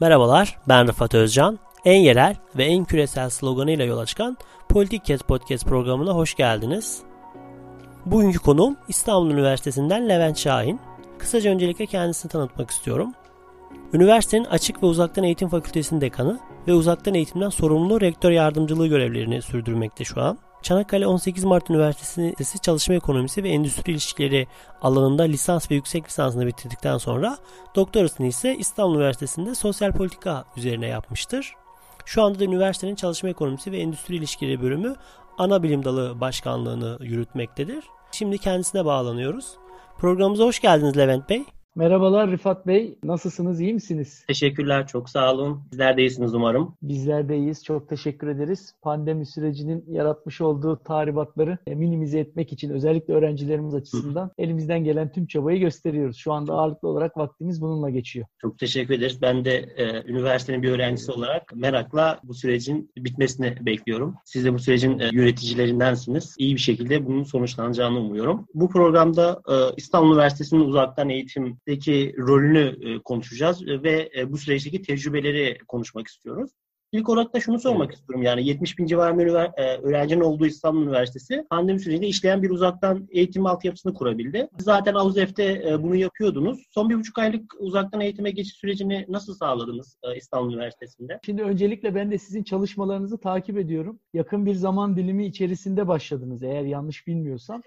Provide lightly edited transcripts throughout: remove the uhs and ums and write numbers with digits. Merhabalar, ben Rıfat Özcan. En yerel ve en küresel sloganıyla yola çıkan Politikiz Podcast programına hoş geldiniz. Bugünkü konuğum İstanbul Üniversitesi'nden Levent Şahin. Kısaca öncelikle kendisini tanıtmak istiyorum. Üniversitenin Açık ve Uzaktan Eğitim Fakültesi'nin dekanı ve uzaktan eğitimden sorumlu rektör yardımcılığı görevlerini sürdürmekte şu an. Çanakkale 18 Mart Üniversitesi Çalışma Ekonomisi ve Endüstri İlişkileri alanında lisans ve yüksek lisansını bitirdikten sonra doktorasını ise İstanbul Üniversitesi'nde sosyal politika üzerine yapmıştır. Şu anda da üniversitenin Çalışma Ekonomisi ve Endüstri İlişkileri bölümü ana bilim dalı başkanlığını yürütmektedir. Şimdi kendisine bağlanıyoruz. Programımıza hoş geldiniz Levent Bey. Merhabalar Rıfat Bey. Nasılsınız? İyi misiniz? Teşekkürler. Çok sağ olun. Sizler de iyisiniz umarım. Bizler de iyiyiz. Çok teşekkür ederiz. Pandemi sürecinin yaratmış olduğu tahribatları minimize etmek için özellikle öğrencilerimiz açısından elimizden gelen tüm çabayı gösteriyoruz. Şu anda ağırlıklı olarak vaktimiz bununla geçiyor. Çok teşekkür ederiz. Ben de üniversitenin bir öğrencisi olarak merakla bu sürecin bitmesini bekliyorum. Siz de bu sürecin yöneticilerindensiniz. İyi bir şekilde bunun sonuçlanacağını umuyorum. Bu programda İstanbul Üniversitesi'nin uzaktan eğitim rolünü konuşacağız ve bu süreçteki tecrübeleri konuşmak istiyoruz. İlk olarak da şunu sormak istiyorum. Yani 70 bin civarında öğrencinin olduğu İstanbul Üniversitesi pandemi sürecinde işleyen bir uzaktan eğitim altyapısını kurabildi. Zaten AUZEF'te bunu yapıyordunuz. Son 1,5 aylık uzaktan eğitime geçiş sürecini nasıl sağladınız İstanbul Üniversitesi'nde? Şimdi öncelikle ben de sizin çalışmalarınızı takip ediyorum. Yakın bir zaman dilimi içerisinde başladınız eğer yanlış bilmiyorsam.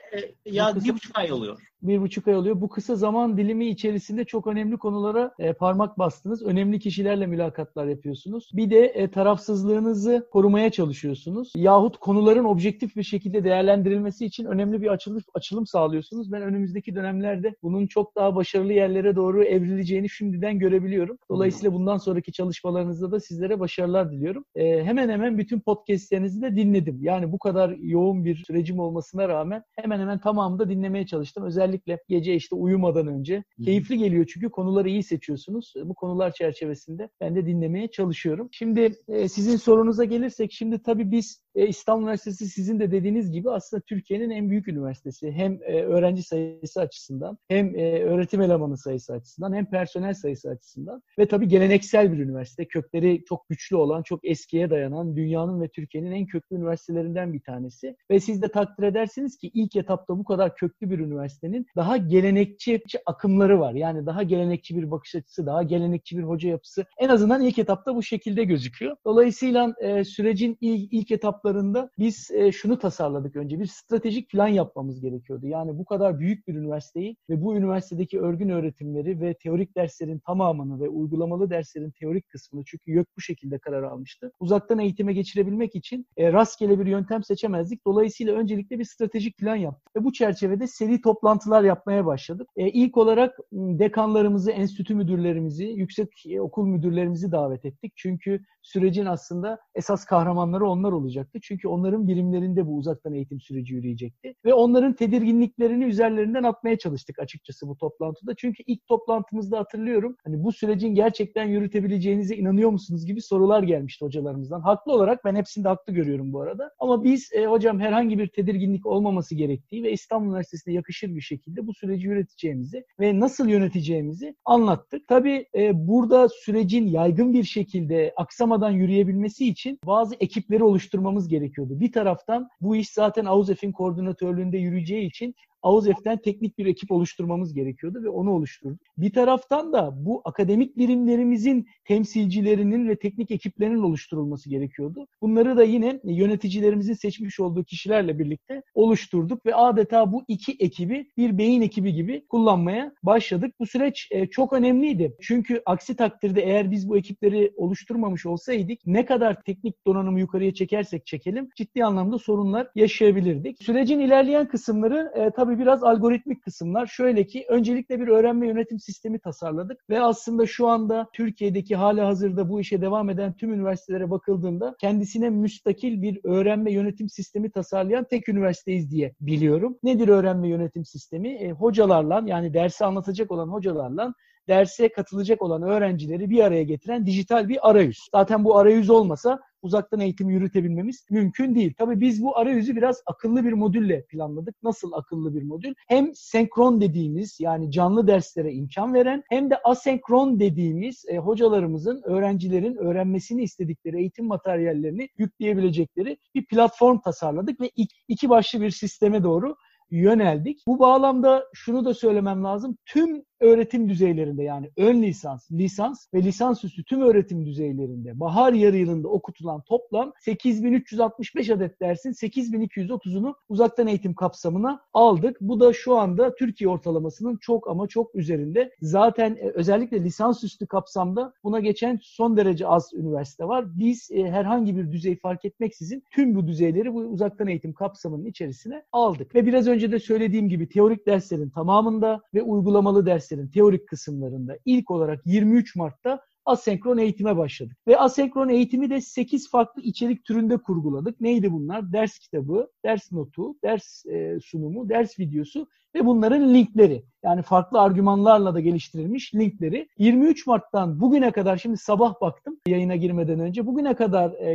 Ya 1,5 ay oluyor. 1,5 ay oluyor. Bu kısa zaman dilimi içerisinde çok önemli konulara parmak bastınız. Önemli kişilerle mülakatlar yapıyorsunuz. Bir de tarafsızlığınızı korumaya çalışıyorsunuz. Yahut konuların objektif bir şekilde değerlendirilmesi için önemli bir açılım sağlıyorsunuz. Ben önümüzdeki dönemlerde bunun çok daha başarılı yerlere doğru evrileceğini şimdiden görebiliyorum. Dolayısıyla bundan sonraki çalışmalarınızda da sizlere başarılar diliyorum. Hemen hemen bütün podcastlerinizi de dinledim. Yani bu kadar yoğun bir sürecim olmasına rağmen hemen hemen tamamını da dinlemeye çalıştım. Özellikle gece uyumadan önce. Keyifli geliyor çünkü konuları iyi seçiyorsunuz. Bu konular çerçevesinde ben de dinlemeye çalışıyorum. Şimdi sizin sorunuza gelirsek, şimdi tabii biz İstanbul Üniversitesi sizin de dediğiniz gibi aslında Türkiye'nin en büyük üniversitesi. Hem öğrenci sayısı açısından, hem öğretim elemanı sayısı açısından, hem personel sayısı açısından ve tabii geleneksel bir üniversite. Kökleri çok güçlü olan, çok eskiye dayanan dünyanın ve Türkiye'nin en köklü üniversitelerinden bir tanesi. Ve siz de takdir edersiniz ki ilk etapta bu kadar köklü bir üniversitenin daha gelenekçi akımları var. Yani daha gelenekçi bir bakış açısı, daha gelenekçi bir hoca yapısı. En azından ilk etapta bu şekilde gözüküyor. Dolayısıyla sürecin ilk etaplarında biz şunu tasarladık önce. Bir stratejik plan yapmamız gerekiyordu. Yani bu kadar büyük bir üniversiteyi ve bu üniversitedeki örgün öğretimleri ve teorik derslerin tamamını ve uygulamalı derslerin teorik kısmını, çünkü YÖK bu şekilde karar almıştı, uzaktan eğitime geçirebilmek için rastgele bir yöntem seçemezdik. Dolayısıyla öncelikle bir stratejik plan yaptık. Ve bu çerçevede seri toplantılar yapmaya başladık. İlk olarak dekanlarımızı, enstitü müdürlerimizi, yüksek okul müdürlerimizi davet ettik. Çünkü sürecin aslında esas kahramanları onlar olacaktı. Çünkü onların birimlerinde bu uzaktan eğitim süreci yürüyecekti. Ve onların tedirginliklerini üzerlerinden atmaya çalıştık açıkçası bu toplantıda. Çünkü ilk toplantımızda hatırlıyorum, hani bu sürecin gerçekten yürütebileceğinize inanıyor musunuz gibi sorular gelmişti hocalarımızdan. Haklı olarak, ben hepsini de haklı görüyorum bu arada. Ama biz hocam herhangi bir tedirginlik olmaması gerektiği ve İstanbul Üniversitesi'ne yakışır bir şekilde bu süreci yöneteceğimizi ve nasıl yöneteceğimizi anlattık. Tabii burada sürecin yaygın bir şekilde aksamadan yürüyebilmesi için bazı ekipleri oluşturmamız gerekiyordu. Bir taraftan bu iş zaten AUZEF'in koordinatörlüğünde yürüyeceği için AUZEF'ten teknik bir ekip oluşturmamız gerekiyordu ve onu oluşturduk. Bir taraftan da bu akademik birimlerimizin temsilcilerinin ve teknik ekiplerinin oluşturulması gerekiyordu. Bunları da yine yöneticilerimizin seçmiş olduğu kişilerle birlikte oluşturduk ve adeta bu iki ekibi bir beyin ekibi gibi kullanmaya başladık. Bu süreç çok önemliydi. Çünkü aksi takdirde eğer biz bu ekipleri oluşturmamış olsaydık, ne kadar teknik donanımı yukarıya çekersek çekelim ciddi anlamda sorunlar yaşayabilirdik. Sürecin ilerleyen kısımları tabii biraz algoritmik kısımlar. Şöyle ki, öncelikle bir öğrenme yönetim sistemi tasarladık ve aslında şu anda Türkiye'deki halihazırda bu işe devam eden tüm üniversitelere bakıldığında kendisine müstakil bir öğrenme yönetim sistemi tasarlayan tek üniversiteyiz diye biliyorum. Nedir öğrenme yönetim sistemi? Hocalarla, yani dersi anlatacak olan hocalarla derse katılacak olan öğrencileri bir araya getiren dijital bir arayüz. Zaten bu arayüz olmasa uzaktan eğitim yürütebilmemiz mümkün değil. Tabii biz bu arayüzü biraz akıllı bir modülle planladık. Nasıl akıllı bir modül? Hem senkron dediğimiz, yani canlı derslere imkan veren, hem de asenkron dediğimiz hocalarımızın, öğrencilerin öğrenmesini istedikleri eğitim materyallerini yükleyebilecekleri bir platform tasarladık ve iki başlı bir sisteme doğru yöneldik. Bu bağlamda şunu da söylemem lazım. Tüm öğretim düzeylerinde, yani ön lisans, lisans ve lisansüstü tüm öğretim düzeylerinde bahar yarı yılında okutulan toplam 8.365 adet dersin 8.230'unu uzaktan eğitim kapsamına aldık. Bu da şu anda Türkiye ortalamasının çok ama çok üzerinde. Zaten özellikle lisansüstü kapsamda buna geçen son derece az üniversite var. Biz herhangi bir düzey fark etmeksizin tüm bu düzeyleri bu uzaktan eğitim kapsamının içerisine aldık. Ve biraz önce de söylediğim gibi teorik derslerin tamamında ve uygulamalı derslerin teorik kısımlarında ilk olarak 23 Mart'ta asenkron eğitime başladık. Ve asenkron eğitimi de 8 farklı içerik türünde kurguladık. Neydi bunlar? Ders kitabı, ders notu, ders sunumu, ders videosu ve bunların linkleri. Yani farklı argümanlarla da geliştirilmiş linkleri. 23 Mart'tan bugüne kadar, şimdi sabah baktım yayına girmeden önce, bugüne kadar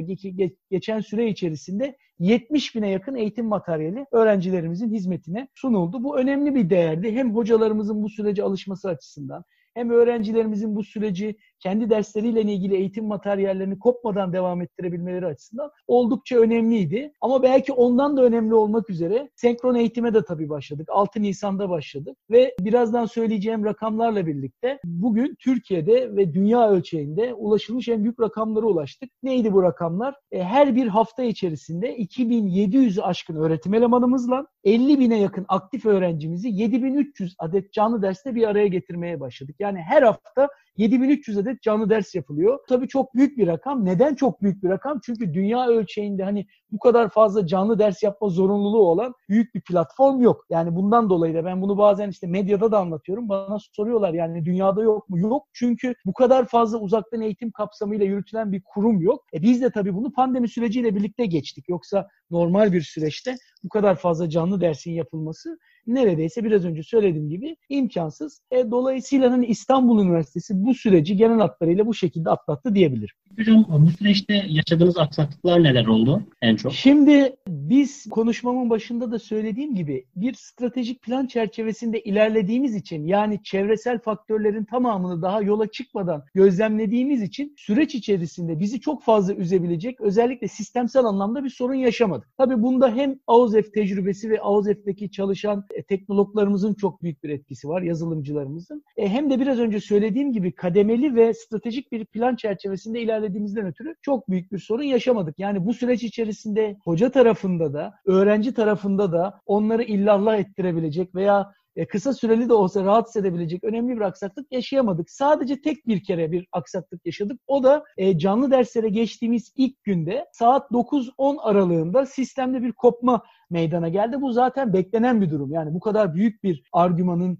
geçen süre içerisinde 70.000'e yakın eğitim materyali öğrencilerimizin hizmetine sunuldu. Bu önemli bir değerdi. Hem hocalarımızın bu sürece alışması açısından, hem öğrencilerimizin bu süreci kendi dersleriyle ilgili eğitim materyallerini kopmadan devam ettirebilmeleri açısından oldukça önemliydi. Ama belki ondan da önemli olmak üzere senkron eğitime de tabii başladık. 6 Nisan'da başladık ve birazdan söyleyeceğim rakamlarla birlikte bugün Türkiye'de ve dünya ölçeğinde ulaşılmış en büyük rakamlara ulaştık. Neydi bu rakamlar? Her bir hafta içerisinde 2.700'ü aşkın öğretim elemanımızla 50.000'e yakın aktif öğrencimizi 7.300 adet canlı derste bir araya getirmeye başladık. Yani her hafta 7.300 adet canlı ders yapılıyor. Tabii çok büyük bir rakam. Neden çok büyük bir rakam? Çünkü dünya ölçeğinde hani bu kadar fazla canlı ders yapma zorunluluğu olan büyük bir platform yok. Yani bundan dolayı da ben bunu bazen işte medyada da anlatıyorum. Bana soruyorlar yani dünyada yok mu? Yok. Çünkü bu kadar fazla uzaktan eğitim kapsamıyla yürütülen bir kurum yok. Biz de tabii bunu pandemi süreciyle birlikte geçtik. Yoksa normal bir süreçte bu kadar fazla canlı dersin yapılması neredeyse biraz önce söylediğim gibi imkansız. Dolayısıyla hani İstanbul Üniversitesi bu süreci genel hatlarıyla bu şekilde atlattı diyebilirim. Hocam bu süreçte yaşadığınız aksaklıklar neler oldu en çok? Şimdi biz konuşmamın başında da söylediğim gibi bir stratejik plan çerçevesinde ilerlediğimiz için, yani çevresel faktörlerin tamamını daha yola çıkmadan gözlemlediğimiz için süreç içerisinde bizi çok fazla üzebilecek özellikle sistemsel anlamda bir sorun yaşamadık. Tabii bunda hem AUZEF tecrübesi ve AUZEF'teki çalışan teknologlarımızın çok büyük bir etkisi var, yazılımcılarımızın. Hem de biraz önce söylediğim gibi kademeli ve stratejik bir plan çerçevesinde ilerlediğimizden ötürü çok büyük bir sorun yaşamadık. Yani bu süreç içerisinde hoca tarafında da, öğrenci tarafında da onları illallah ettirebilecek veya kısa süreli de olsa rahatsız edebilecek önemli bir aksaklık yaşayamadık. Sadece tek bir kere bir aksaklık yaşadık. O da canlı derslere geçtiğimiz ilk günde saat 9-10 aralığında sistemde bir kopma meydana geldi. Bu zaten beklenen bir durum. Yani bu kadar büyük bir argümanın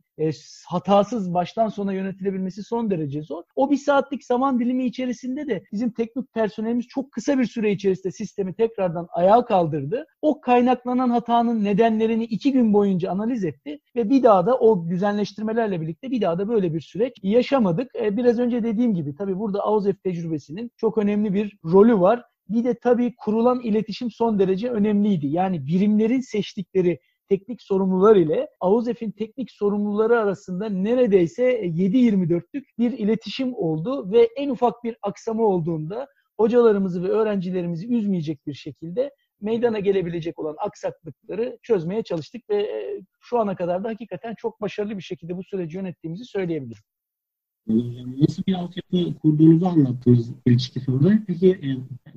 hatasız baştan sona yönetilebilmesi son derece zor. O bir saatlik zaman dilimi içerisinde de bizim teknik personelimiz çok kısa bir süre içerisinde sistemi tekrardan ayağa kaldırdı. O kaynaklanan hatanın nedenlerini 2 gün boyunca analiz etti ve bir daha da o düzenleştirmelerle birlikte bir daha da böyle bir süreç yaşamadık. Biraz önce dediğim gibi tabii burada AUZEF tecrübesinin çok önemli bir rolü var. Bir de tabii kurulan iletişim son derece önemliydi. Yani birimlerin seçtikleri teknik sorumlular ile AUZEF'in teknik sorumluları arasında neredeyse 7/24'lük bir iletişim oldu ve en ufak bir aksama olduğunda hocalarımızı ve öğrencilerimizi üzmeyecek bir şekilde meydana gelebilecek olan aksaklıkları çözmeye çalıştık ve şu ana kadar da hakikaten çok başarılı bir şekilde bu süreci yönettiğimizi söyleyebilirim. Nasıl bir altyapı kurduğunuzu anlattınız ilk kısımda. Peki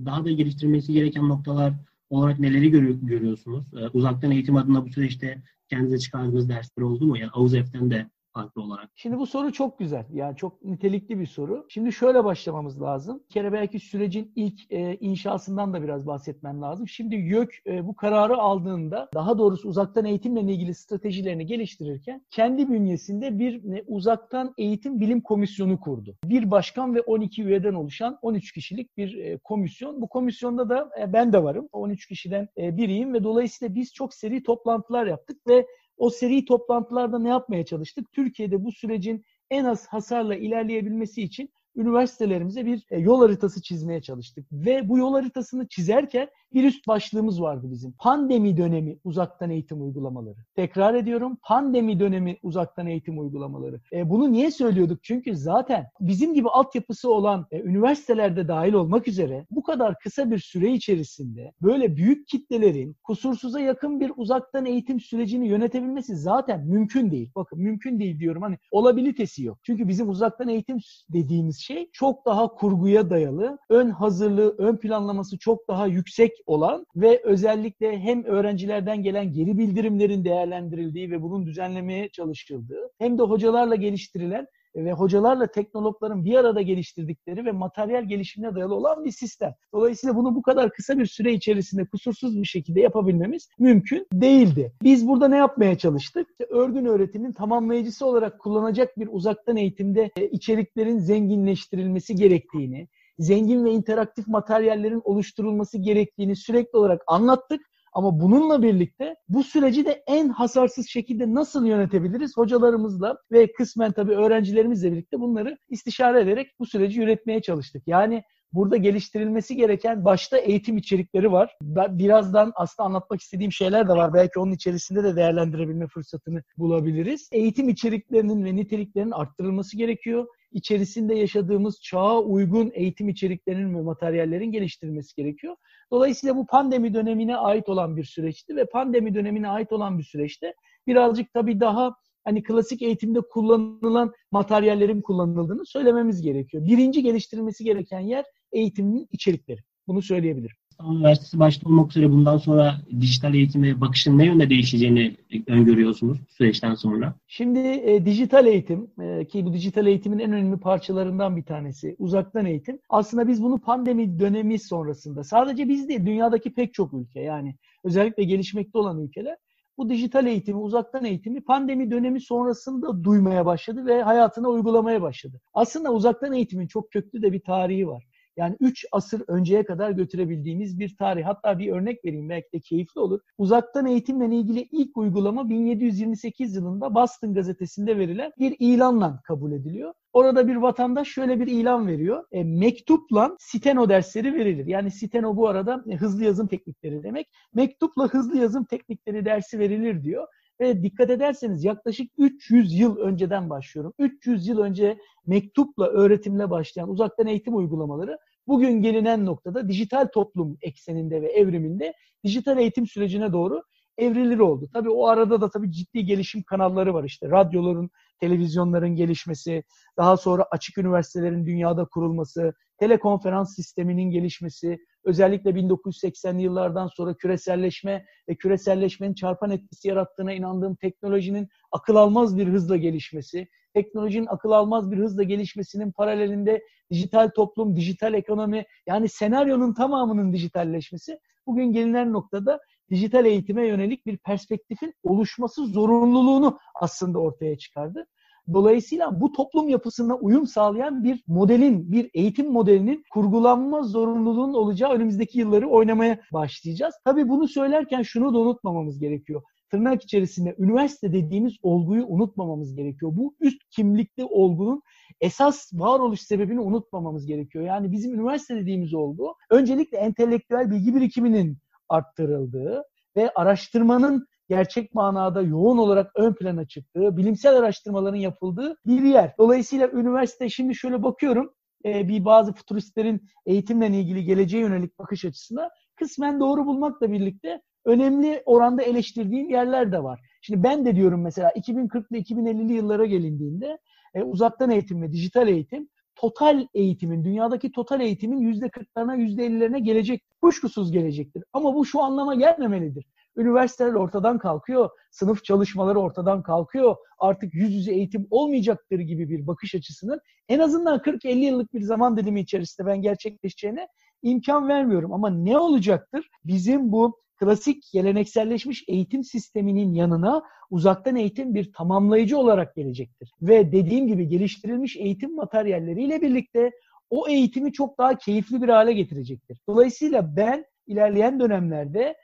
daha da geliştirmesi gereken noktalar olarak neleri görüyorsunuz? Uzaktan eğitim adına bu süreçte kendinize çıkardığınız dersler oldu mu? Yani AUZEF'ten de farklı olarak. Şimdi bu soru çok güzel. Yani çok nitelikli bir soru. Şimdi şöyle başlamamız lazım. Bir kere belki sürecin ilk inşasından da biraz bahsetmem lazım. Şimdi YÖK bu kararı aldığında, daha doğrusu uzaktan eğitimle ilgili stratejilerini geliştirirken kendi bünyesinde bir uzaktan eğitim bilim komisyonu kurdu. Bir başkan ve 12 üyeden oluşan 13 kişilik bir komisyon. Bu komisyonda da ben de varım. 13 kişiden biriyim ve dolayısıyla biz çok seri toplantılar yaptık ve o seri toplantılarda ne yapmaya çalıştık? Türkiye'de bu sürecin en az hasarla ilerleyebilmesi için üniversitelerimize bir yol haritası çizmeye çalıştık. Ve bu yol haritasını çizerken bir üst başlığımız vardı bizim. Pandemi dönemi uzaktan eğitim uygulamaları. Tekrar ediyorum, pandemi dönemi uzaktan eğitim uygulamaları. Bunu niye söylüyorduk? Çünkü zaten bizim gibi altyapısı olan üniversitelerde dahil olmak üzere bu kadar kısa bir süre içerisinde böyle büyük kitlelerin kusursuza yakın bir uzaktan eğitim sürecini yönetebilmesi zaten mümkün değil. Bakın mümkün değil diyorum, hani olabilitesi yok. Çünkü bizim uzaktan eğitim dediğimiz şey çok daha kurguya dayalı, ön hazırlığı, ön planlaması çok daha yüksek olan ve özellikle hem öğrencilerden gelen geri bildirimlerin değerlendirildiği ve bunun düzenlemeye çalışıldığı, hem de hocalarla geliştirilen ve hocalarla teknologların bir arada geliştirdikleri ve materyal gelişimine dayalı olan bir sistem. Dolayısıyla bunu bu kadar kısa bir süre içerisinde kusursuz bir şekilde yapabilmemiz mümkün değildi. Biz burada ne yapmaya çalıştık? İşte örgün öğretiminin tamamlayıcısı olarak kullanacak bir uzaktan eğitimde içeriklerin zenginleştirilmesi gerektiğini, zengin ve interaktif materyallerin oluşturulması gerektiğini sürekli olarak anlattık. Ama bununla birlikte bu süreci de en hasarsız şekilde nasıl yönetebiliriz? Hocalarımızla ve kısmen tabii öğrencilerimizle birlikte bunları istişare ederek bu süreci yönetmeye çalıştık. Yani burada geliştirilmesi gereken başta eğitim içerikleri var. Birazdan aslında anlatmak istediğim şeyler de var. Belki onun içerisinde de değerlendirebilme fırsatını bulabiliriz. Eğitim içeriklerinin ve niteliklerinin arttırılması gerekiyor. İçerisinde yaşadığımız çağa uygun eğitim içeriklerinin ve materyallerin geliştirilmesi gerekiyor. Dolayısıyla bu pandemi dönemine ait olan bir süreçti ve pandemi dönemine ait olan bir süreçte birazcık tabii daha hani klasik eğitimde kullanılan materyallerin kullanıldığını söylememiz gerekiyor. Birinci geliştirilmesi gereken yer eğitimin içerikleri. Bunu söyleyebilirim. İstanbul Üniversitesi başta olmak üzere bundan sonra dijital eğitime bakışın ne yönde değişeceğini öngörüyorsunuz süreçten sonra? Şimdi dijital eğitim ki bu dijital eğitimin en önemli parçalarından bir tanesi uzaktan eğitim. Aslında biz bunu pandemi dönemi sonrasında sadece biz değil dünyadaki pek çok ülke yani özellikle gelişmekte olan ülkeler bu dijital eğitimi, uzaktan eğitimi pandemi dönemi sonrasında duymaya başladı ve hayatına uygulamaya başladı. Aslında uzaktan eğitimin çok köklü de bir tarihi var. Yani 3 asır önceye kadar götürebildiğimiz bir tarih. Hatta bir örnek vereyim, belki de keyifli olur. Uzaktan eğitimle ilgili ilk uygulama 1728 yılında Boston gazetesinde verilen bir ilanla kabul ediliyor. Orada bir vatandaş şöyle bir ilan veriyor. Mektupla Steno dersleri verilir. Yani Steno bu arada hızlı yazım teknikleri demek. Mektupla hızlı yazım teknikleri dersi verilir diyor. Ve dikkat ederseniz yaklaşık 300 yıl önceden başlıyorum. 300 yıl önce mektupla, öğretimle başlayan uzaktan eğitim uygulamaları bugün gelinen noktada dijital toplum ekseninde ve evriminde dijital eğitim sürecine doğru evrilir oldu. Tabii o arada da tabii ciddi gelişim kanalları var işte. Radyoların, televizyonların gelişmesi, daha sonra açık üniversitelerin dünyada kurulması, telekonferans sisteminin gelişmesi, özellikle 1980'li yıllardan sonra küreselleşme ve küreselleşmenin çarpan etkisi yarattığına inandığım teknolojinin akıl almaz bir hızla gelişmesi, teknolojinin akıl almaz bir hızla gelişmesinin paralelinde dijital toplum, dijital ekonomi, yani senaryonun tamamının dijitalleşmesi bugün gelinen noktada dijital eğitime yönelik bir perspektifin oluşması zorunluluğunu aslında ortaya çıkardı. Dolayısıyla bu toplum yapısına uyum sağlayan bir modelin, bir eğitim modelinin kurgulanma zorunluluğunun olacağı önümüzdeki yılları oynamaya başlayacağız. Tabii bunu söylerken şunu da unutmamamız gerekiyor. Tırnak içerisinde üniversite dediğimiz olguyu unutmamamız gerekiyor. Bu üst kimlikli olgunun esas varoluş sebebini unutmamamız gerekiyor. Yani bizim üniversite dediğimiz olgu öncelikle entelektüel bilgi birikiminin arttırıldığı ve araştırmanın gerçek manada yoğun olarak ön plana çıktığı, bilimsel araştırmaların yapıldığı bir yer. Dolayısıyla üniversite şimdi şöyle bakıyorum, bir bazı futuristlerin eğitimle ilgili geleceğe yönelik bakış açısına kısmen doğru bulmakla birlikte önemli oranda eleştirdiğim yerler de var. Şimdi ben de diyorum mesela 2040'lı 2050'li yıllara gelindiğinde uzaktan eğitim ve dijital eğitim total eğitimin, dünyadaki total eğitimin %40'larına, %50'lerine gelecek, kuşkusuz gelecektir. Ama bu şu anlama gelmemelidir. Üniversiteler ortadan kalkıyor, sınıf çalışmaları ortadan kalkıyor, artık yüz yüze eğitim olmayacaktır gibi bir bakış açısının en azından 40-50 yıllık bir zaman dilimi içerisinde ben gerçekleşeceğine imkan vermiyorum. Ama ne olacaktır? Bizim bu klasik gelenekselleşmiş eğitim sisteminin yanına uzaktan eğitim bir tamamlayıcı olarak gelecektir. Ve dediğim gibi geliştirilmiş eğitim materyalleriyle birlikte o eğitimi çok daha keyifli bir hale getirecektir. Dolayısıyla ben ilerleyen dönemlerde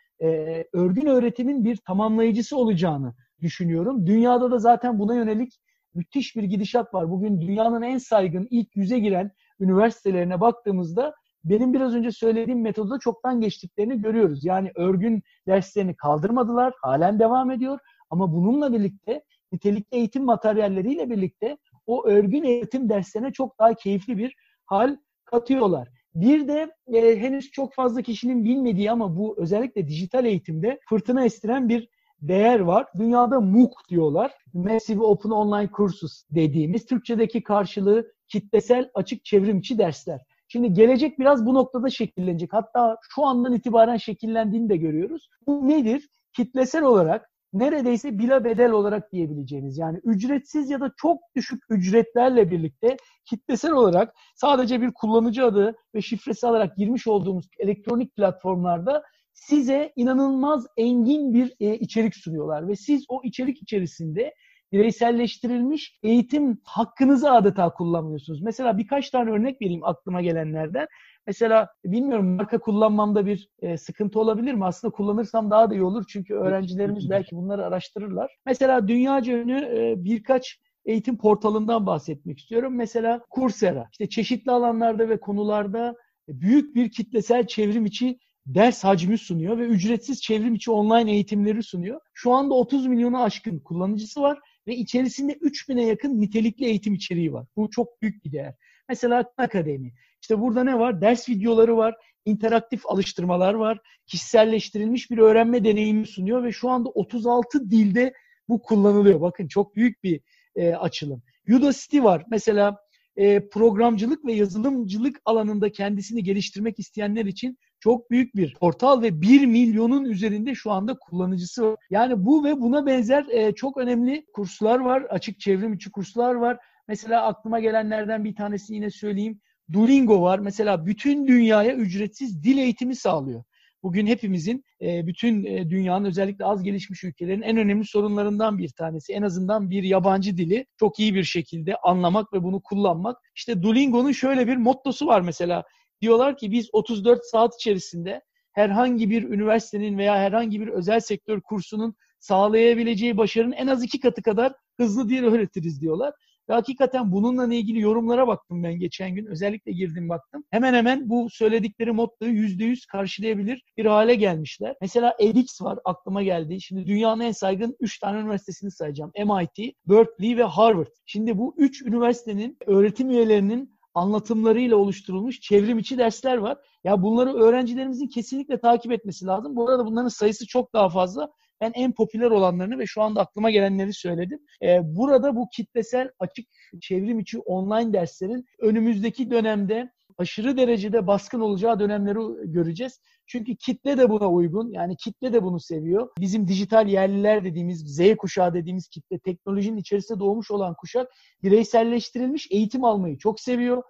örgün öğretimin bir tamamlayıcısı olacağını düşünüyorum. Dünyada da zaten buna yönelik müthiş bir gidişat var. Bugün dünyanın en saygın, ilk 100'e giren üniversitelerine baktığımızda benim biraz önce söylediğim metoda çoktan geçtiklerini görüyoruz. Yani örgün derslerini kaldırmadılar, halen devam ediyor ama bununla birlikte nitelikli eğitim materyalleriyle birlikte o örgün eğitim derslerine çok daha keyifli bir hal katıyorlar. Bir de henüz çok fazla kişinin bilmediği ama bu özellikle dijital eğitimde fırtına estiren bir değer var. Dünyada MOOC diyorlar. Massive Open Online Courses dediğimiz Türkçedeki karşılığı kitlesel açık çevrimçi dersler. Şimdi gelecek biraz bu noktada şekillenecek. Hatta şu andan itibaren şekillendiğini de görüyoruz. Bu nedir? Kitlesel olarak neredeyse bila bedel olarak diyebileceğimiz yani ücretsiz ya da çok düşük ücretlerle birlikte kitlesel olarak sadece bir kullanıcı adı ve şifresi alarak girmiş olduğumuz elektronik platformlarda size inanılmaz engin bir içerik sunuyorlar ve siz o içerik içerisinde bireyselleştirilmiş eğitim hakkınızı adeta kullanmıyorsunuz. Mesela birkaç tane örnek vereyim aklıma gelenlerden. Mesela bilmiyorum marka kullanmamda bir sıkıntı olabilir mi? Aslında kullanırsam daha da iyi olur çünkü öğrencilerimiz belki bunları araştırırlar. Mesela dünyaca ünlü birkaç eğitim portalından bahsetmek istiyorum. Mesela Coursera, işte çeşitli alanlarda ve konularda büyük bir kitlesel çevrim içi ders hacmi sunuyor ve ücretsiz çevrim içi online eğitimleri sunuyor. Şu anda 30 milyonu aşkın kullanıcısı var ve içerisinde 3000'e yakın nitelikli eğitim içeriği var. Bu çok büyük bir değer. Mesela Khan Academy. İşte burada ne var? Ders videoları var, interaktif alıştırmalar var, kişiselleştirilmiş bir öğrenme deneyimi sunuyor ve şu anda 36 dilde bu kullanılıyor. Bakın çok büyük bir açılım. Udacity var. Mesela programcılık ve yazılımcılık alanında kendisini geliştirmek isteyenler için çok büyük bir portal ve 1 milyonun üzerinde şu anda kullanıcısı var. Yani bu ve buna benzer çok önemli kurslar var. Açık çevrim içi kurslar var. Mesela aklıma gelenlerden bir tanesini yine söyleyeyim. Duolingo var. Mesela bütün dünyaya ücretsiz dil eğitimi sağlıyor. Bugün hepimizin, bütün dünyanın özellikle az gelişmiş ülkelerin en önemli sorunlarından bir tanesi. En azından bir yabancı dili çok iyi bir şekilde anlamak ve bunu kullanmak. İşte Duolingo'nun şöyle bir mottosu var mesela. Diyorlar ki biz 34 saat içerisinde herhangi bir üniversitenin veya herhangi bir özel sektör kursunun sağlayabileceği başarının en az 2 katı kadar hızlı diye öğretiriz diyorlar. Ve hakikaten bununla ilgili yorumlara baktım ben geçen gün. Özellikle girdim baktım. Hemen hemen bu söyledikleri mottoyu %100 karşılayabilir bir hale gelmişler. Mesela edX var aklıma geldi. Şimdi dünyanın en saygın 3 tane üniversitesini sayacağım. MIT, Berkeley ve Harvard. Şimdi bu 3 üniversitenin öğretim üyelerinin anlatımlarıyla oluşturulmuş çevrim içi dersler var. Ya bunları öğrencilerimizin kesinlikle takip etmesi lazım. Bu arada bunların sayısı çok daha fazla. Ben en popüler olanlarını ve şu anda aklıma gelenleri söyledim. Burada bu kitlesel açık çevrim içi online derslerin önümüzdeki dönemde aşırı derecede baskın olacağı dönemleri göreceğiz. Çünkü kitle de buna uygun. Yani kitle de bunu seviyor. Bizim dijital yerliler dediğimiz, Z kuşağı dediğimiz kitle, teknolojinin içerisinde doğmuş olan kuşak bireyselleştirilmiş eğitim almayı çok seviyor.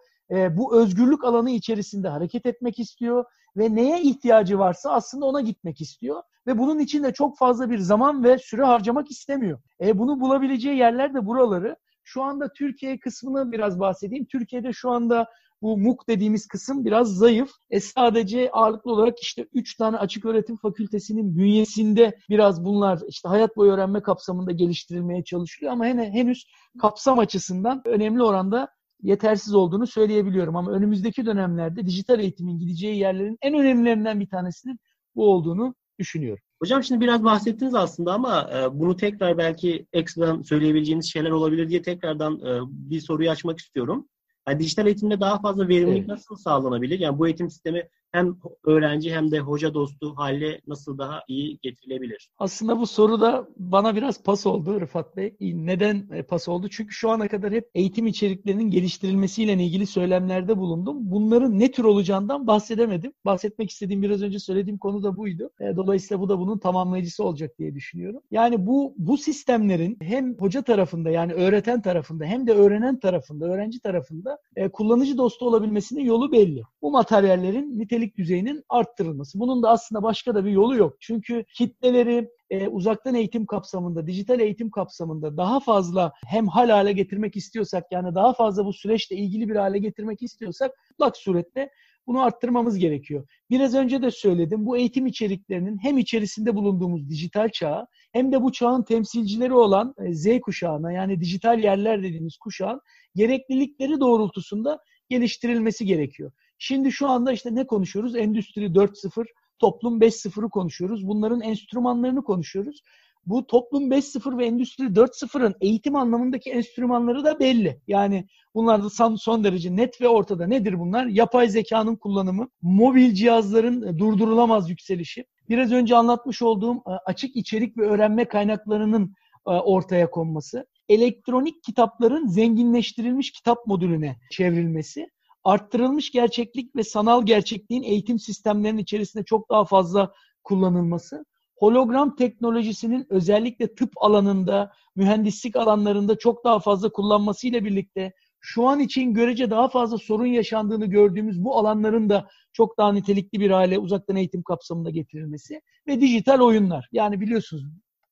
Bu özgürlük alanı içerisinde hareket etmek istiyor ve neye ihtiyacı varsa aslında ona gitmek istiyor. Ve bunun için de çok fazla bir zaman ve süre harcamak istemiyor. Bunu bulabileceği yerler de buraları. Şu anda Türkiye kısmını biraz bahsedeyim. Türkiye'de şu anda bu MOOC dediğimiz kısım biraz zayıf. Sadece ağırlıklı olarak işte 3 tane açık öğretim fakültesinin bünyesinde biraz bunlar işte hayat boyu öğrenme kapsamında geliştirilmeye çalışılıyor. Ama henüz kapsam açısından önemli oranda yetersiz olduğunu söyleyebiliyorum. Ama önümüzdeki dönemlerde dijital eğitimin gideceği yerlerin en önemlilerinden bir tanesinin bu olduğunu düşünüyorum. Hocam şimdi biraz bahsettiniz aslında ama bunu tekrar belki ekstradan söyleyebileceğiniz şeyler olabilir diye tekrardan bir soruyu açmak istiyorum. Yani dijital eğitimde daha fazla verimlilik nasıl sağlanabilir? Yani bu eğitim sistemi hem öğrenci hem de hoca dostu hale nasıl daha iyi getirilebilir? Aslında bu soru da bana biraz pas oldu Rıfat Bey. Neden pas oldu? Çünkü şu ana kadar hep eğitim içeriklerinin geliştirilmesiyle ilgili söylemlerde bulundum. Bunların ne tür olacağından bahsedemedim. Bahsetmek istediğim biraz önce söylediğim konu da buydu. Dolayısıyla bu da bunun tamamlayıcısı olacak diye düşünüyorum. Yani bu sistemlerin hem hoca tarafında yani öğreten tarafında hem de öğrenen tarafında, öğrenci tarafında kullanıcı dostu olabilmesinin yolu belli. Bu materyallerin nitelik düzeyinin arttırılması. Bunun da aslında başka da bir yolu yok. Çünkü kitleleri uzaktan eğitim kapsamında, dijital eğitim kapsamında daha fazla hemhal hale getirmek istiyorsak, yani daha fazla bu süreçle ilgili bir hale getirmek istiyorsak mutlak suretle bunu arttırmamız gerekiyor. Biraz önce de söyledim. Bu eğitim içeriklerinin hem içerisinde bulunduğumuz dijital çağa hem de bu çağın temsilcileri olan Z kuşağına yani dijital yerler dediğimiz kuşağın gereklilikleri doğrultusunda geliştirilmesi gerekiyor. Şimdi şu anda işte ne konuşuyoruz? Endüstri 4.0, toplum 5.0'ı konuşuyoruz. Bunların enstrümanlarını konuşuyoruz. Bu toplum 5.0 ve endüstri 4.0'ın eğitim anlamındaki enstrümanları da belli. Yani bunlar da son derece net ve ortada. Nedir bunlar? Yapay zekanın kullanımı, mobil cihazların durdurulamaz yükselişi, biraz önce anlatmış olduğum açık içerik ve öğrenme kaynaklarının ortaya konması, elektronik kitapların zenginleştirilmiş kitap modülüne çevrilmesi, arttırılmış gerçeklik ve sanal gerçekliğin eğitim sistemlerinin içerisinde çok daha fazla kullanılması, hologram teknolojisinin özellikle tıp alanında, mühendislik alanlarında çok daha fazla kullanmasıyla birlikte şu an için görece daha fazla sorun yaşandığını gördüğümüz bu alanların da çok daha nitelikli bir hale uzaktan eğitim kapsamında getirilmesi ve dijital oyunlar. Yani biliyorsunuz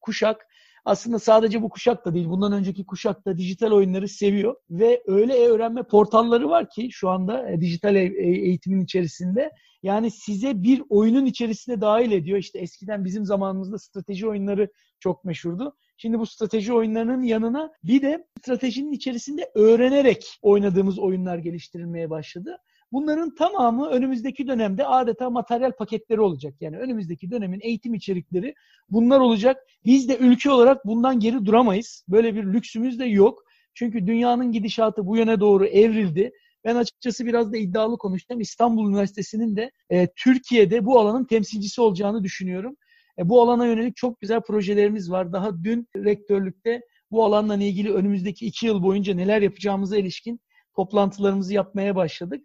kuşak, aslında sadece bu kuşak da değil, bundan önceki kuşak da dijital oyunları seviyor ve öyle öğrenme portalları var ki şu anda dijital eğitimin içerisinde, yani size bir oyunun içerisine dahil ediyor. İşte eskiden bizim zamanımızda strateji oyunları çok meşhurdu. Şimdi bu strateji oyunlarının yanına bir de stratejinin içerisinde öğrenerek oynadığımız oyunlar geliştirilmeye başladı. Bunların tamamı önümüzdeki dönemde adeta materyal paketleri olacak. Yani önümüzdeki dönemin eğitim içerikleri bunlar olacak. Biz de ülke olarak bundan geri duramayız. Böyle bir lüksümüz de yok. Çünkü dünyanın gidişatı bu yöne doğru evrildi. Ben açıkçası biraz da iddialı konuştum. İstanbul Üniversitesi'nin de Türkiye'de bu alanın temsilcisi olacağını düşünüyorum. Bu alana yönelik çok güzel projelerimiz var. Daha dün rektörlükte bu alanla ilgili önümüzdeki 2 yıl boyunca neler yapacağımıza ilişkin toplantılarımızı yapmaya başladık.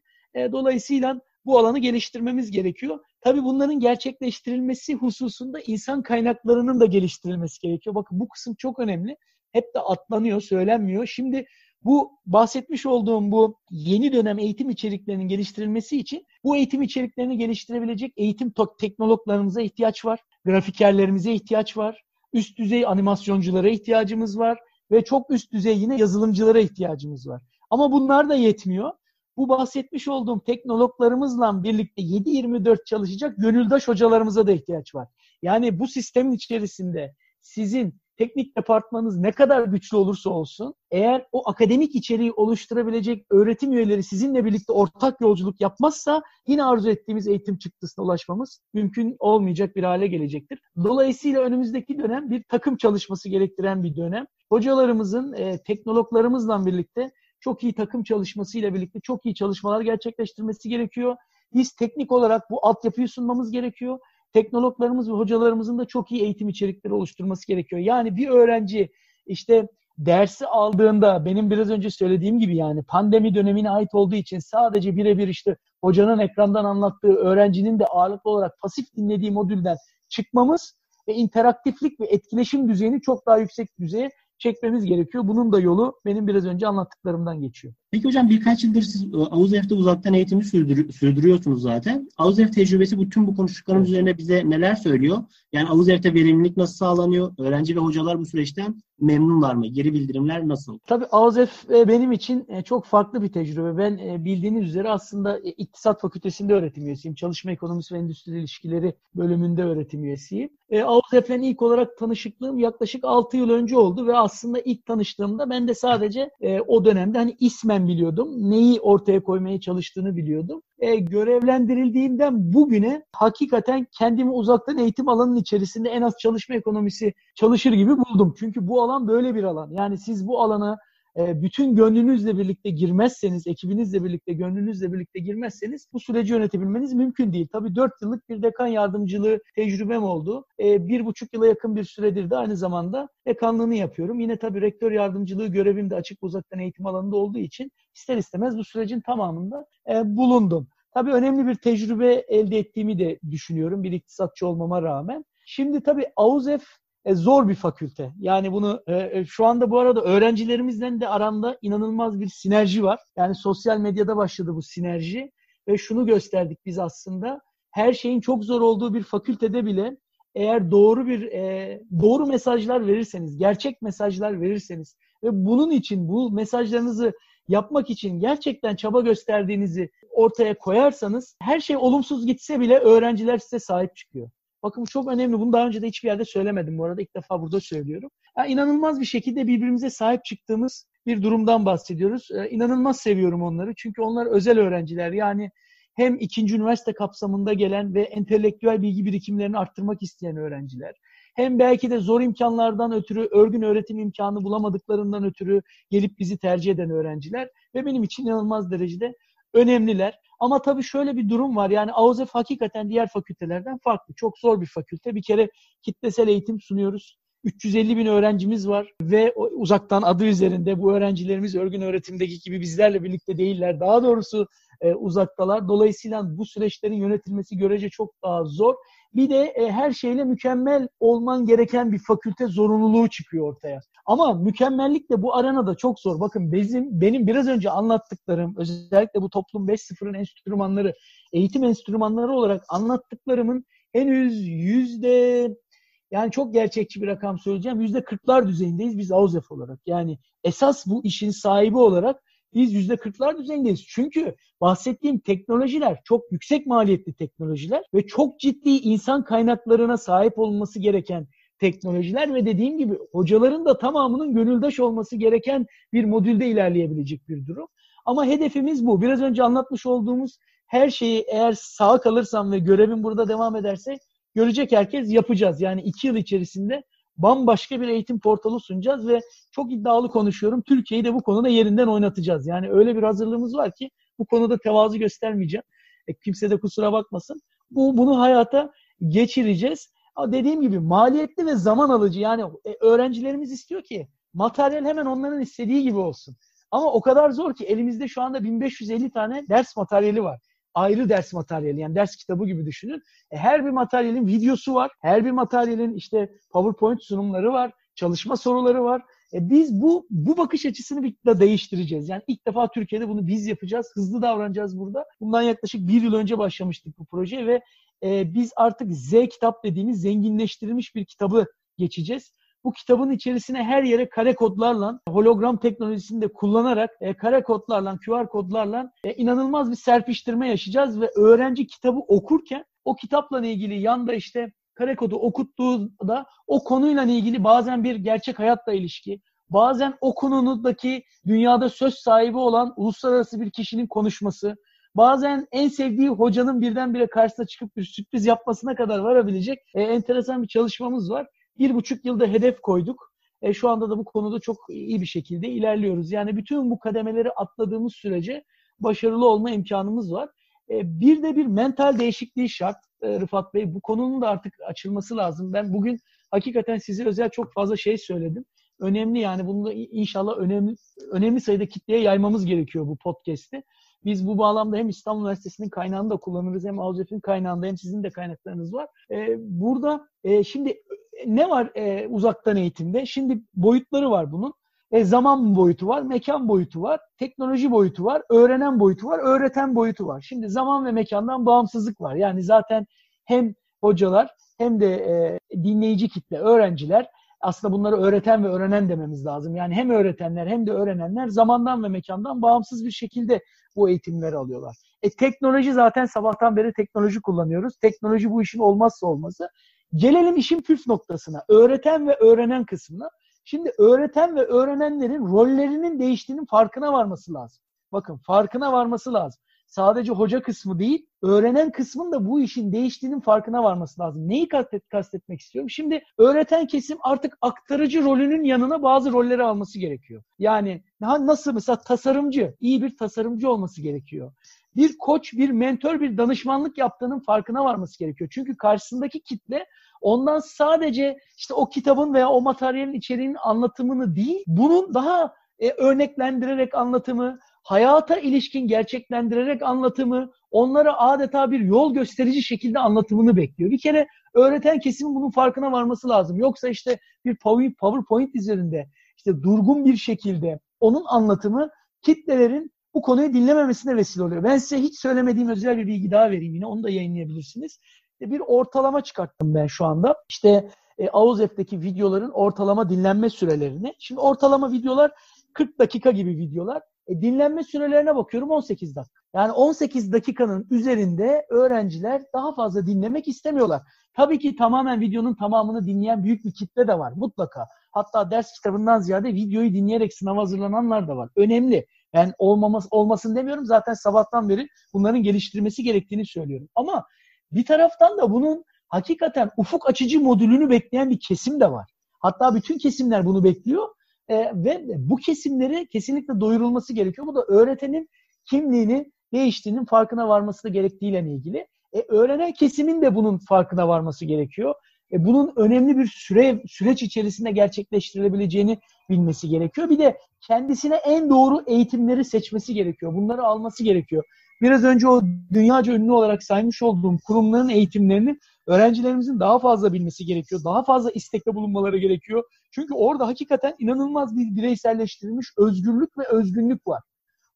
Dolayısıyla bu alanı geliştirmemiz gerekiyor. Tabii bunların gerçekleştirilmesi hususunda insan kaynaklarının da geliştirilmesi gerekiyor. Bakın bu kısım çok önemli. Hep de atlanıyor, söylenmiyor. Şimdi bu bahsetmiş olduğum bu yeni dönem eğitim içeriklerinin geliştirilmesi için bu eğitim içeriklerini geliştirebilecek eğitim teknologlarımıza ihtiyaç var. Grafikerlerimize ihtiyaç var. Üst düzey animasyonculara ihtiyacımız var. Ve çok üst düzey yine yazılımcılara ihtiyacımız var. Ama bunlar da yetmiyor. Bu bahsetmiş olduğum teknologlarımızla birlikte 7/24 çalışacak gönüldaş hocalarımıza da ihtiyaç var. Yani bu sistemin içerisinde sizin teknik departmanınız ne kadar güçlü olursa olsun, eğer o akademik içeriği oluşturabilecek öğretim üyeleri sizinle birlikte ortak yolculuk yapmazsa yine arzu ettiğimiz eğitim çıktısına ulaşmamız mümkün olmayacak bir hale gelecektir. Dolayısıyla önümüzdeki dönem bir takım çalışması gerektiren bir dönem. Hocalarımızın, teknologlarımızla birlikte çok iyi takım çalışmasıyla birlikte çok iyi çalışmalar gerçekleştirmesi gerekiyor. Biz teknik olarak bu altyapıyı sunmamız gerekiyor. Teknologlarımız ve hocalarımızın da çok iyi eğitim içerikleri oluşturması gerekiyor. Yani bir öğrenci işte dersi aldığında, benim biraz önce söylediğim gibi, yani pandemi dönemine ait olduğu için sadece birebir işte hocanın ekrandan anlattığı, öğrencinin de ağırlıklı olarak pasif dinlediği modülden çıkmamız ve interaktiflik ve etkileşim düzeyini çok daha yüksek düzeye çekmemiz gerekiyor. Bunun da yolu benim biraz önce anlattıklarımdan geçiyor. Peki hocam, birkaç yıldır siz AUZEF'te uzaktan eğitimi sürdürüyorsunuz zaten. AUZEF tecrübesi bütün bu konuştuklarımız üzerine bize neler söylüyor? Yani AUZEF'te verimlilik nasıl sağlanıyor? Öğrenci ve hocalar bu süreçten memnunlar mı? Geri bildirimler nasıl? Tabii AUZEF benim için çok farklı bir tecrübe. Ben bildiğiniz üzere aslında İktisat Fakültesi'nde öğretim üyesiyim. Çalışma Ekonomisi ve Endüstri İlişkileri bölümünde öğretim üyesiyim. AUZEF'le ilk olarak tanışıklığım yaklaşık 6 yıl önce oldu ve aslında ilk tanıştığımda ben de sadece o dönemde hani ismen biliyordum. Neyi ortaya koymaya çalıştığını biliyordum. Görevlendirildiğimden bugüne hakikaten kendimi uzaktan eğitim alanının içerisinde en az çalışma ekonomisi çalışır gibi buldum. Çünkü bu alan böyle bir alan. Yani siz bu alana bütün gönlünüzle birlikte girmezseniz, ekibinizle birlikte, gönlünüzle birlikte girmezseniz bu süreci yönetebilmeniz mümkün değil. Tabii 4 yıllık bir dekan yardımcılığı tecrübem oldu. 1,5 yıla yakın bir süredir de aynı zamanda dekanlığını yapıyorum. Yine tabii rektör yardımcılığı görevim de açık uzaktan eğitim alanında olduğu için ister istemez bu sürecin tamamında bulundum. Tabii önemli bir tecrübe elde ettiğimi de düşünüyorum bir iktisatçı olmama rağmen. Şimdi tabii AUZEF zor bir fakülte. Yani bunu şu anda bu arada öğrencilerimizden de aramda inanılmaz bir sinerji var. Yani sosyal medyada başladı bu sinerji ve şunu gösterdik biz aslında. Her şeyin çok zor olduğu bir fakültede bile eğer doğru mesajlar verirseniz, gerçek mesajlar verirseniz ve bunun için bu mesajlarınızı yapmak için gerçekten çaba gösterdiğinizi ortaya koyarsanız, her şey olumsuz gitse bile öğrenciler size sahip çıkıyor. Bakın bu çok önemli. Bunu daha önce de hiçbir yerde söylemedim bu arada. İlk defa burada söylüyorum. Yani inanılmaz bir şekilde birbirimize sahip çıktığımız bir durumdan bahsediyoruz. İnanılmaz seviyorum onları. Çünkü onlar özel öğrenciler. Yani hem ikinci üniversite kapsamında gelen ve entelektüel bilgi birikimlerini arttırmak isteyen öğrenciler, hem belki de zor imkanlardan ötürü, örgün öğretim imkanı bulamadıklarından ötürü gelip bizi tercih eden öğrenciler ve benim için inanılmaz derecede önemliler. Ama tabii şöyle bir durum var. Yani AUZEF hakikaten diğer fakültelerden farklı. Çok zor bir fakülte. Bir kere kitlesel eğitim sunuyoruz. 350 bin öğrencimiz var ve uzaktan adı üzerinde bu öğrencilerimiz örgün öğretimdeki gibi bizlerle birlikte değiller. Daha doğrusu uzaktalar. Dolayısıyla bu süreçlerin yönetilmesi görece çok daha zor. Bir de her şeyle mükemmel olman gereken bir fakülte zorunluluğu çıkıyor ortaya. Ama mükemmellik de bu arenada çok zor. Bakın benim biraz önce anlattıklarım, özellikle bu toplum 5.0'ın enstrümanları, eğitim enstrümanları olarak anlattıklarımın henüz yani çok gerçekçi bir rakam söyleyeceğim. %40'lar düzeyindeyiz biz AUZEF olarak. Yani esas bu işin sahibi olarak biz %40'lar düzeyindeyiz. Çünkü bahsettiğim teknolojiler çok yüksek maliyetli teknolojiler ve çok ciddi insan kaynaklarına sahip olması gereken teknolojiler ve dediğim gibi hocaların da tamamının gönüldaş olması gereken bir modülde ilerleyebilecek bir durum. Ama hedefimiz bu. Biraz önce anlatmış olduğumuz her şeyi eğer sağ kalırsam ve görevim burada devam ederse görecek herkes yapacağız. Yani 2 yıl içerisinde bambaşka bir eğitim portalı sunacağız ve çok iddialı konuşuyorum. Türkiye'yi de bu konuda yerinden oynatacağız. Yani öyle bir hazırlığımız var ki bu konuda tevazu göstermeyeceğim. Kimse de kusura bakmasın. Bunu hayata geçireceğiz. Dediğim gibi maliyetli ve zaman alıcı. Yani öğrencilerimiz istiyor ki materyal hemen onların istediği gibi olsun. Ama o kadar zor ki elimizde şu anda 1550 tane ders materyali var. Ayrı ders materyali, yani ders kitabı gibi düşünün. Her bir materyalin videosu var. Her bir materyalin işte PowerPoint sunumları var. Çalışma soruları var. Biz bu bakış açısını bir daha değiştireceğiz. Yani ilk defa Türkiye'de bunu biz yapacağız. Hızlı davranacağız burada. Bundan yaklaşık 1 yıl önce başlamıştık bu projeye ve biz artık Z kitap dediğimiz zenginleştirilmiş bir kitabı geçeceğiz. Bu kitabın içerisine her yere kare kodlarla, hologram teknolojisini de kullanarak, kare kodlarla, QR kodlarla inanılmaz bir serpiştirme yaşayacağız ve öğrenci kitabı okurken o kitapla ilgili yanda işte kare kodu okuttuğunda o konuyla ilgili bazen bir gerçek hayatla ilişki, bazen o konudaki dünyada söz sahibi olan uluslararası bir kişinin konuşması, bazen en sevdiği hocanın birdenbire karşısına çıkıp bir sürpriz yapmasına kadar varabilecek enteresan bir çalışmamız var. 1,5 yılda hedef koyduk. Şu anda da bu konuda çok iyi bir şekilde ilerliyoruz. Yani bütün bu kademeleri atladığımız sürece başarılı olma imkanımız var. Bir de bir mental değişikliği şart Rıfat Bey. Bu konunun da artık açılması lazım. Ben bugün hakikaten size özel çok fazla şey söyledim. Önemli yani bunu da inşallah önemli sayıda kitleye yaymamız gerekiyor bu podcast'i. Biz bu bağlamda hem İstanbul Üniversitesi'nin kaynağını da kullanırız, hem AUZEF'in kaynağında, hem sizin de kaynaklarınız var. Burada şimdi ne var uzaktan eğitimde? Şimdi boyutları var bunun. Zaman boyutu var, mekan boyutu var, teknoloji boyutu var, öğrenen boyutu var, öğreten boyutu var. Şimdi zaman ve mekandan bağımsızlık var. Yani zaten hem hocalar hem de dinleyici kitle, öğrenciler, aslında bunları öğreten ve öğrenen dememiz lazım. Yani hem öğretenler hem de öğrenenler zamandan ve mekandan bağımsız bir şekilde bu eğitimleri alıyorlar. Teknoloji zaten sabahtan beri teknoloji kullanıyoruz. Teknoloji bu işin olmazsa olmazı. Gelelim işin püf noktasına, öğreten ve öğrenen kısmına. Şimdi öğreten ve öğrenenlerin rollerinin değiştiğinin farkına varması lazım. Bakın farkına varması lazım. Sadece hoca kısmı değil, öğrenen kısmın da bu işin değiştiğinin farkına varması lazım. Neyi kastetmek istiyorum? Şimdi öğreten kesim artık aktarıcı rolünün yanına bazı rolleri alması gerekiyor. Yani nasıl mesela tasarımcı, iyi bir tasarımcı olması gerekiyor. Bir koç, bir mentor, bir danışmanlık yaptığının farkına varması gerekiyor. Çünkü karşısındaki kitle ondan sadece işte o kitabın veya o materyalin içeriğinin anlatımını değil, bunun daha örneklendirerek anlatımı, hayata ilişkin gerçeklendirerek anlatımı, onlara adeta bir yol gösterici şekilde anlatımını bekliyor. Bir kere öğreten kesimin bunun farkına varması lazım. Yoksa işte bir PowerPoint üzerinde işte durgun bir şekilde onun anlatımı kitlelerin bu konuyu dinlememesine vesile oluyor. Ben size hiç söylemediğim özel bir bilgi daha vereyim yine. Onu da yayınlayabilirsiniz. Bir ortalama çıkarttım ben şu anda. İşte AUZEF'teki videoların ortalama dinlenme sürelerini. Şimdi ortalama videolar 40 dakika gibi videolar. Dinlenme sürelerine bakıyorum 18 dakika. Yani 18 dakikanın üzerinde öğrenciler daha fazla dinlemek istemiyorlar. Tabii ki tamamen videonun tamamını dinleyen büyük bir kitle de var mutlaka. Hatta ders kitabından ziyade videoyu dinleyerek sınava hazırlananlar da var. Önemli. Ben olmasın demiyorum. Zaten sabahtan beri bunların geliştirmesi gerektiğini söylüyorum. Ama bir taraftan da bunun hakikaten ufuk açıcı modülünü bekleyen bir kesim de var. Hatta bütün kesimler bunu bekliyor. Ve bu kesimleri kesinlikle doyurulması gerekiyor. Bu da öğretenin kimliğini değiştiğinin farkına varması da gerektiğiyle ilgili. Öğrenen kesimin de bunun farkına varması gerekiyor. Bunun önemli bir süreç içerisinde gerçekleştirilebileceğini bilmesi gerekiyor. Bir de kendisine en doğru eğitimleri seçmesi gerekiyor. Bunları alması gerekiyor. Biraz önce o dünyaca ünlü olarak saymış olduğum kurumların eğitimlerini öğrencilerimizin daha fazla bilmesi gerekiyor. Daha fazla istekte bulunmaları gerekiyor. Çünkü orada hakikaten inanılmaz bir bireyselleştirilmiş özgürlük ve özgünlük var.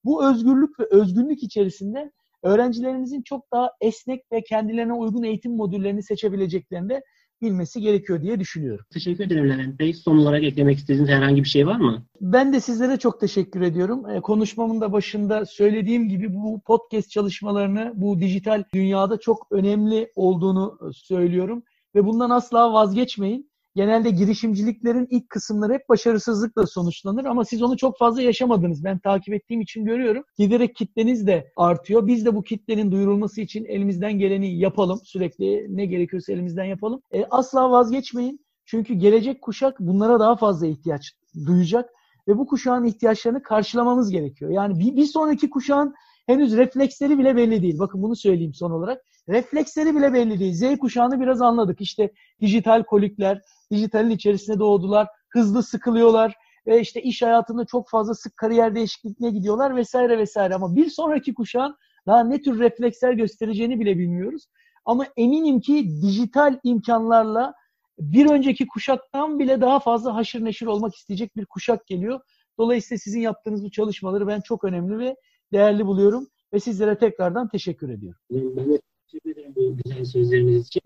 Bu özgürlük ve özgünlük içerisinde öğrencilerimizin çok daha esnek ve kendilerine uygun eğitim modüllerini seçebileceklerini de bilmesi gerekiyor diye düşünüyorum. Teşekkür ederim Levent Bey. Son olarak eklemek istediğiniz herhangi bir şey var mı? Ben de sizlere çok teşekkür ediyorum. Konuşmamın da başında söylediğim gibi bu podcast çalışmalarını bu dijital dünyada çok önemli olduğunu söylüyorum. Ve bundan asla vazgeçmeyin. Genelde girişimciliklerin ilk kısımları hep başarısızlıkla sonuçlanır ama siz onu çok fazla yaşamadınız. Ben takip ettiğim için görüyorum. Giderek kitleniz de artıyor. Biz de bu kitlenin duyurulması için elimizden geleni yapalım. Sürekli ne gerekiyorsa elimizden yapalım. Asla vazgeçmeyin. Çünkü gelecek kuşak bunlara daha fazla ihtiyaç duyacak ve bu kuşağın ihtiyaçlarını karşılamamız gerekiyor. Yani bir sonraki kuşağın henüz refleksleri bile belli değil. Bakın bunu söyleyeyim son olarak. Refleksleri bile belli değil. Z kuşağını biraz anladık. İşte dijital kolikler, dijitalin içerisinde doğdular, hızlı sıkılıyorlar ve işte iş hayatında çok fazla sık kariyer değişikliğine gidiyorlar vesaire vesaire. Ama bir sonraki kuşağın daha ne tür refleksler göstereceğini bile bilmiyoruz. Ama eminim ki dijital imkanlarla bir önceki kuşaktan bile daha fazla haşır neşir olmak isteyecek bir kuşak geliyor. Dolayısıyla sizin yaptığınız bu çalışmaları ben çok önemli ve değerli buluyorum ve sizlere tekrardan teşekkür ediyorum. Ben de teşekkür ederim bu güzel sözleriniz için.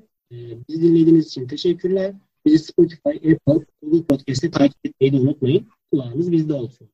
Bizi dinlediğiniz için teşekkürler. Bizi Spotify, Apple, Google Podcast'te takip etmeyi unutmayın. Kulağınız bizde olsun.